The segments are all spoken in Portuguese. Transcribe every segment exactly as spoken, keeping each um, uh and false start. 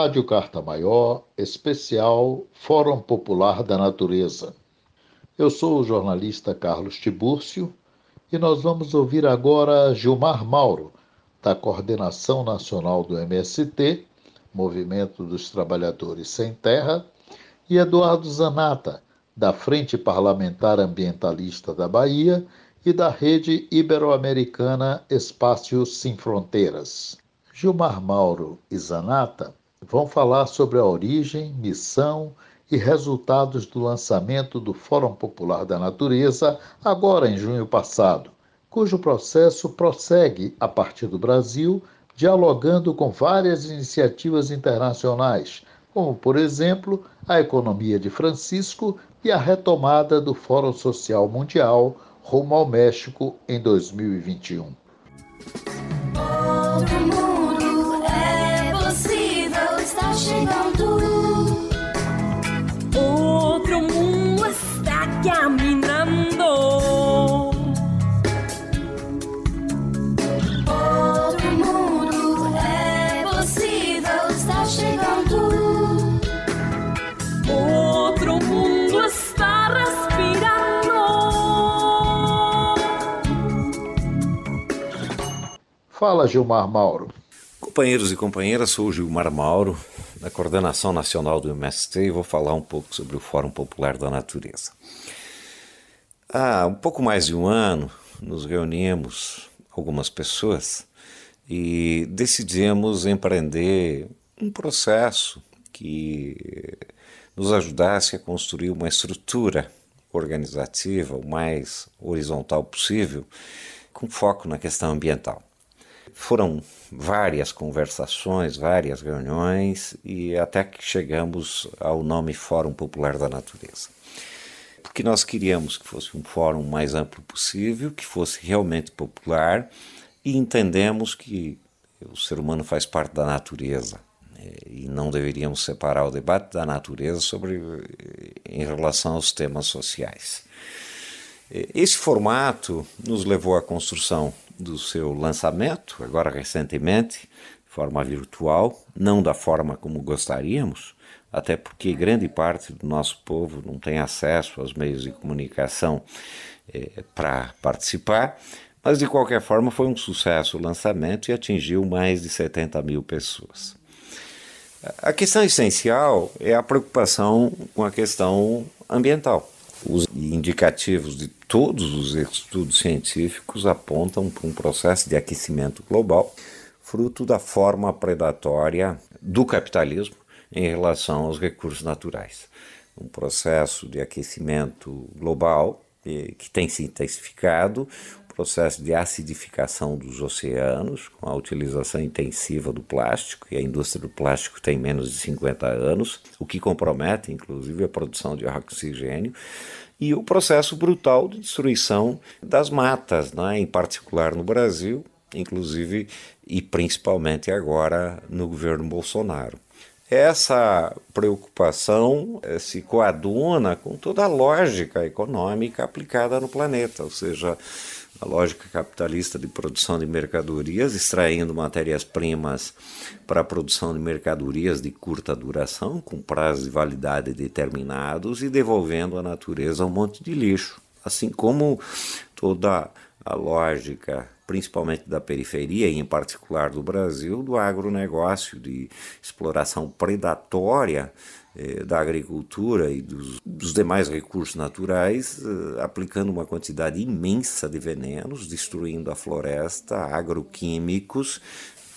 Rádio Carta Maior, especial Fórum Popular da Natureza. Eu sou o jornalista Carlos Tibúrcio e nós vamos ouvir agora Gilmar Mauro, da Coordenação Nacional do M S T, Movimento dos Trabalhadores Sem Terra, e Eduardo Zanatta, da Frente Parlamentar Ambientalista da Bahia e da Rede Iberoamericana Espaços Sem Fronteiras. Gilmar Mauro e Zanatta vão falar sobre a origem, missão e resultados do lançamento do Fórum Popular da Natureza, agora em junho passado, cujo processo prossegue a partir do Brasil, dialogando com várias iniciativas internacionais, como, por exemplo, a economia de Francisco e a retomada do Fórum Social Mundial rumo ao México em dois mil e vinte e um. Chegando. Outro mundo está caminhando. Outro mundo é possível, está chegando. Outro mundo está respirando. Fala, Gilmar Mauro. Companheiros e companheiras, sou o Gilmar Mauro, da Coordenação Nacional do M S T, e vou falar um pouco sobre o Fórum Popular da Natureza. Há um pouco mais de um ano, nos reunimos, algumas pessoas, e decidimos empreender um processo que nos ajudasse a construir uma estrutura organizativa o mais horizontal possível, com foco na questão ambiental. Foram várias conversações, várias reuniões e até que chegamos ao nome Fórum Popular da Natureza. Porque nós queríamos que fosse um fórum mais amplo possível, que fosse realmente popular, e entendemos que o ser humano faz parte da natureza e não deveríamos separar o debate da natureza sobre, em relação aos temas sociais. Esse formato nos levou à construção do seu lançamento, agora recentemente, de forma virtual, não da forma como gostaríamos, até porque grande parte do nosso povo não tem acesso aos meios de comunicação eh, para participar, mas de qualquer forma foi um sucesso o lançamento e atingiu mais de setenta mil pessoas. A questão essencial é a preocupação com a questão ambiental. Os indicativos de todos os estudos científicos apontam para um processo de aquecimento global, fruto da forma predatória do capitalismo em relação aos recursos naturais. Um processo de aquecimento global que tem se intensificado, um processo de acidificação dos oceanos, com a utilização intensiva do plástico, e a indústria do plástico tem menos de cinquenta anos, o que compromete, inclusive, a produção de oxigênio, e o processo brutal de destruição das matas, né? Em particular no Brasil, inclusive e principalmente agora no governo Bolsonaro. Essa preocupação se coaduna com toda a lógica econômica aplicada no planeta, ou seja, a lógica capitalista de produção de mercadorias, extraindo matérias-primas para a produção de mercadorias de curta duração, com prazos de validade determinados, e devolvendo à natureza um monte de lixo. Assim como toda a lógica, principalmente da periferia, e em particular do Brasil, do agronegócio, de exploração predatória eh, da agricultura e dos, dos demais recursos naturais, eh, aplicando uma quantidade imensa de venenos, destruindo a floresta, agroquímicos,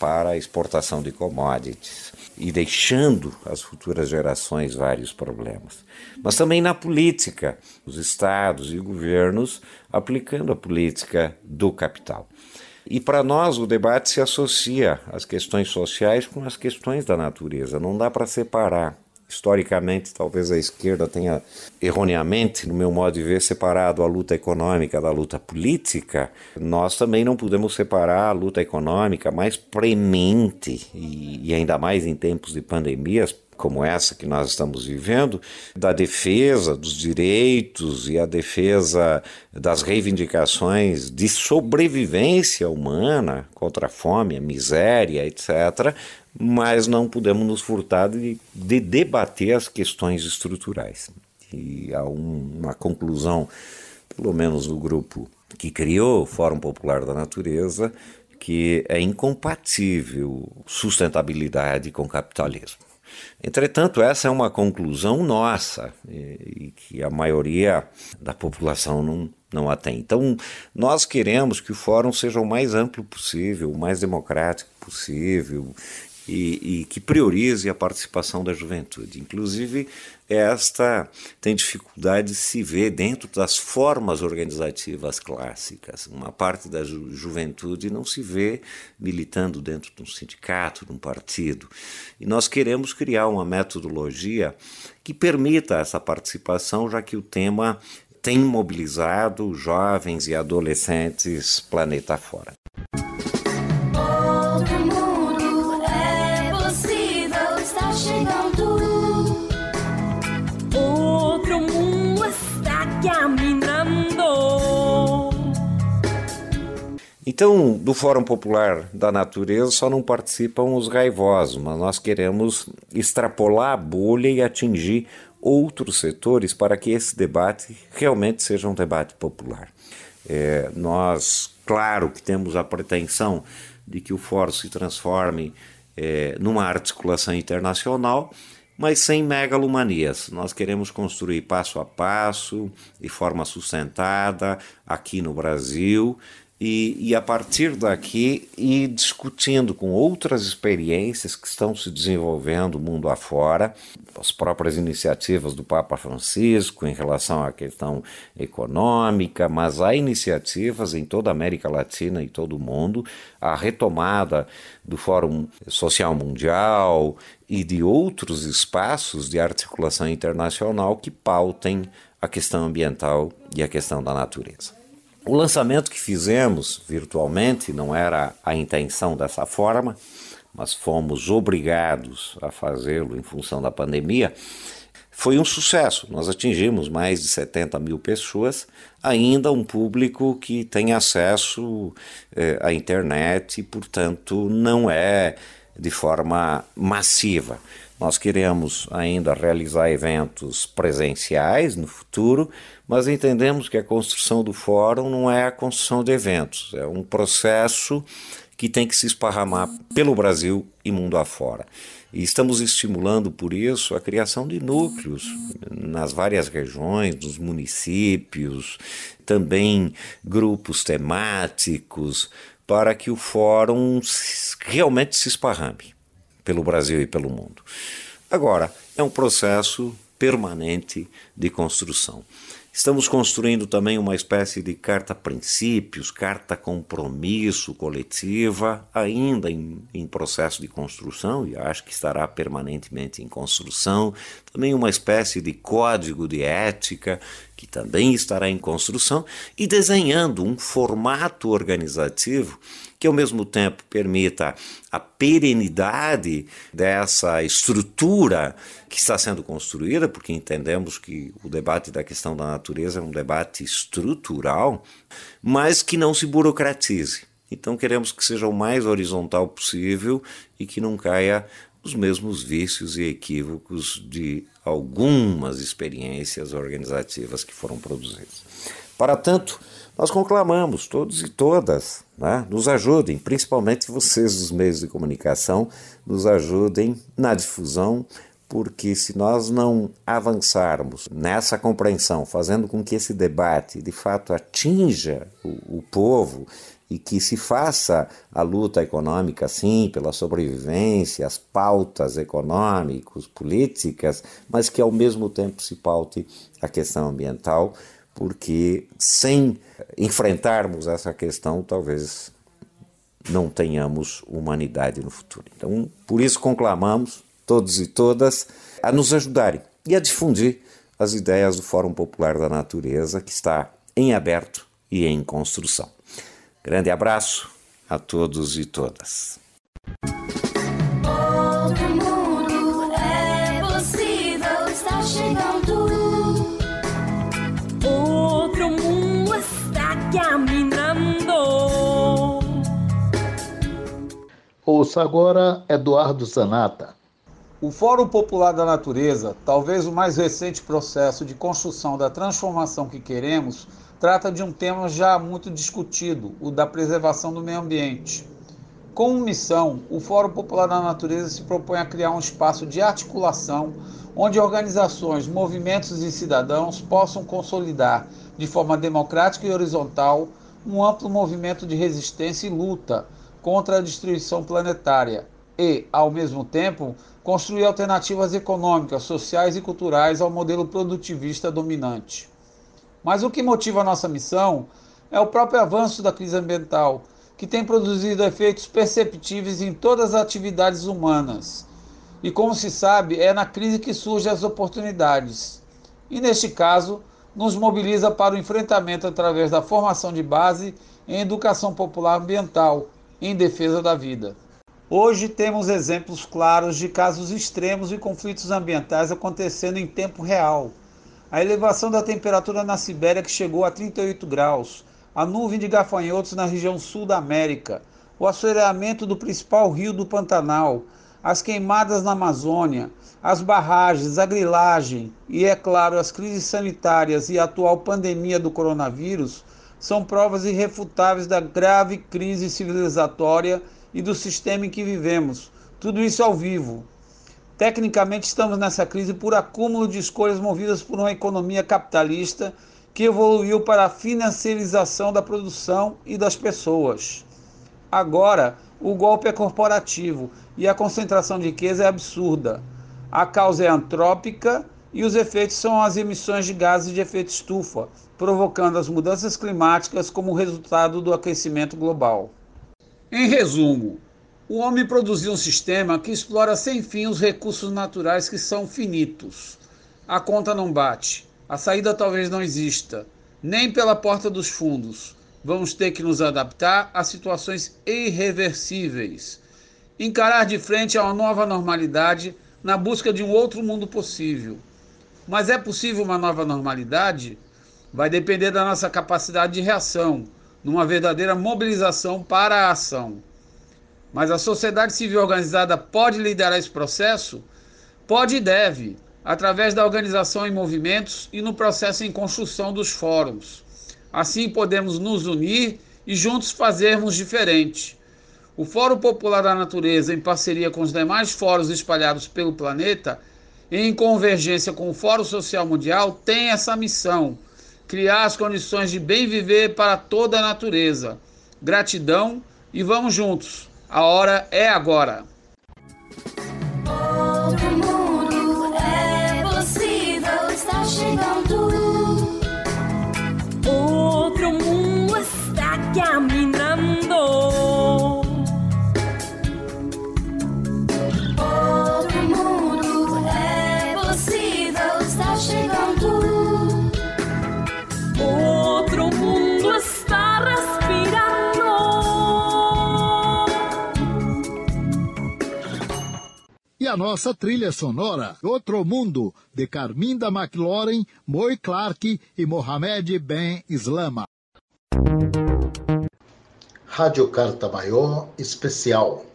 para a exportação de commodities e deixando às futuras gerações vários problemas. Mas também na política, os estados e governos aplicando a política do capital. E para nós o debate se associa às questões sociais com as questões da natureza, não dá para separar. Historicamente, talvez a esquerda tenha erroneamente, no meu modo de ver, separado a luta econômica da luta política. Nós também não podemos separar a luta econômica mais premente e, e ainda mais em tempos de pandemias, como essa que nós estamos vivendo, da defesa dos direitos e a defesa das reivindicações de sobrevivência humana contra a fome, a miséria, etcétera, mas não podemos nos furtar de, de debater as questões estruturais. E há um, uma conclusão, pelo menos do grupo que criou o Fórum Popular da Natureza, que é incompatível sustentabilidade com capitalismo. Entretanto, essa é uma conclusão nossa e, e que a maioria da população não, não a tem. Então, nós queremos que o fórum seja o mais amplo possível, o mais democrático possível e, e que priorize a participação da juventude. Inclusive, esta tem dificuldade de se ver dentro das formas organizativas clássicas. Uma parte da ju- juventude não se vê militando dentro de um sindicato, de um partido. E nós queremos criar uma metodologia que permita essa participação, já que o tema tem mobilizado jovens e adolescentes planeta fora. Então, do Fórum Popular da Natureza só não participam os raivosos, mas nós queremos extrapolar a bolha e atingir outros setores para que esse debate realmente seja um debate popular. É, nós, claro que temos a pretensão de que o fórum se transforme é, numa articulação internacional, mas sem megalomanias. Nós queremos construir passo a passo, de forma sustentada, aqui no Brasil, e, e a partir daqui ir discutindo com outras experiências que estão se desenvolvendo mundo afora, as próprias iniciativas do Papa Francisco em relação à questão econômica, mas há iniciativas em toda a América Latina e todo o mundo, a retomada do Fórum Social Mundial e de outros espaços de articulação internacional que pautem a questão ambiental e a questão da natureza. O lançamento que fizemos virtualmente não era a intenção dessa forma, mas fomos obrigados a fazê-lo em função da pandemia. Foi um sucesso, nós atingimos mais de setenta mil pessoas, ainda um público que tem acesso eh, à internet e, portanto, não é de forma massiva. Nós queremos ainda realizar eventos presenciais no futuro, mas entendemos que a construção do fórum não é a construção de eventos, é um processo que tem que se esparramar pelo Brasil e mundo afora. E estamos estimulando, por isso, a criação de núcleos nas várias regiões, nos municípios, também grupos temáticos, para que o fórum realmente se esparrame pelo Brasil e pelo mundo. Agora, é um processo permanente de construção. Estamos construindo também uma espécie de carta-princípios, carta-compromisso coletiva, ainda em, em processo de construção, e acho que estará permanentemente em construção. Também uma espécie de código de ética, que também estará em construção, e desenhando um formato organizativo que, ao mesmo tempo, permita a perenidade dessa estrutura que está sendo construída, porque entendemos que o debate da questão da natureza é um debate estrutural, mas que não se burocratize. Então, queremos que seja o mais horizontal possível e que não caia os mesmos vícios e equívocos de algumas experiências organizativas que foram produzidas. Para tanto, nós conclamamos, todos e todas, né, nos ajudem, principalmente vocês dos meios de comunicação, nos ajudem na difusão, porque se nós não avançarmos nessa compreensão, fazendo com que esse debate de fato atinja o, o povo, e que se faça a luta econômica, sim, pela sobrevivência, as pautas econômicas, políticas, mas que ao mesmo tempo se paute a questão ambiental, porque sem enfrentarmos essa questão, talvez não tenhamos humanidade no futuro. Então, por isso conclamamos todos e todas a nos ajudarem e a difundir as ideias do Fórum Popular da Natureza, que está em aberto e em construção. Grande abraço a todos e todas. Outro mundo é Ouça agora Eduardo Zanatta. O Fórum Popular da Natureza, talvez o mais recente processo de construção da transformação que queremos, trata de um tema já muito discutido, o da preservação do meio ambiente. Como missão, o Fórum Popular da Natureza se propõe a criar um espaço de articulação onde organizações, movimentos e cidadãos possam consolidar, de forma democrática e horizontal, um amplo movimento de resistência e luta contra a destruição planetária e, ao mesmo tempo, construir alternativas econômicas, sociais e culturais ao modelo produtivista dominante. Mas o que motiva a nossa missão é o próprio avanço da crise ambiental, que tem produzido efeitos perceptíveis em todas as atividades humanas. E, como se sabe, é na crise que surgem as oportunidades. E, neste caso, nos mobiliza para o enfrentamento através da formação de base em educação popular ambiental, em defesa da vida. Hoje temos exemplos claros de casos extremos e conflitos ambientais acontecendo em tempo real. A elevação da temperatura na Sibéria, que chegou a trinta e oito graus, a nuvem de gafanhotos na região sul da América, o assoreamento do principal rio do Pantanal, as queimadas na Amazônia, as barragens, a grilagem e, é claro, as crises sanitárias e a atual pandemia do coronavírus são provas irrefutáveis da grave crise civilizatória e do sistema em que vivemos. Tudo isso ao vivo. Tecnicamente, estamos nessa crise por acúmulo de escolhas movidas por uma economia capitalista que evoluiu para a financiarização da produção e das pessoas. Agora, o golpe é corporativo e a concentração de riqueza é absurda. A causa é antrópica e os efeitos são as emissões de gases de efeito estufa, provocando as mudanças climáticas como resultado do aquecimento global. Em resumo, o homem produziu um sistema que explora sem fim os recursos naturais que são finitos. A conta não bate. A saída talvez não exista, nem pela porta dos fundos. Vamos ter que nos adaptar a situações irreversíveis. Encarar de frente a uma nova normalidade na busca de um outro mundo possível. Mas é possível uma nova normalidade? Vai depender da nossa capacidade de reação, numa verdadeira mobilização para a ação. Mas a sociedade civil organizada pode liderar esse processo? Pode e deve, através da organização em movimentos e no processo em construção dos fóruns. Assim podemos nos unir e juntos fazermos diferente. O Fórum Popular da Natureza, em parceria com os demais fóruns espalhados pelo planeta, em convergência com o Fórum Social Mundial, tem essa missão: criar as condições de bem viver para toda a natureza. Gratidão e vamos juntos. A hora é agora. Outro mundo está caminando. Outro mundo é possível, está chegando. Outro mundo está respirando. E a nossa trilha sonora, Outro Mundo, de Carminda McLaren, Moi Clark e Mohamed Ben Islama. Rádio Carta Maior Especial.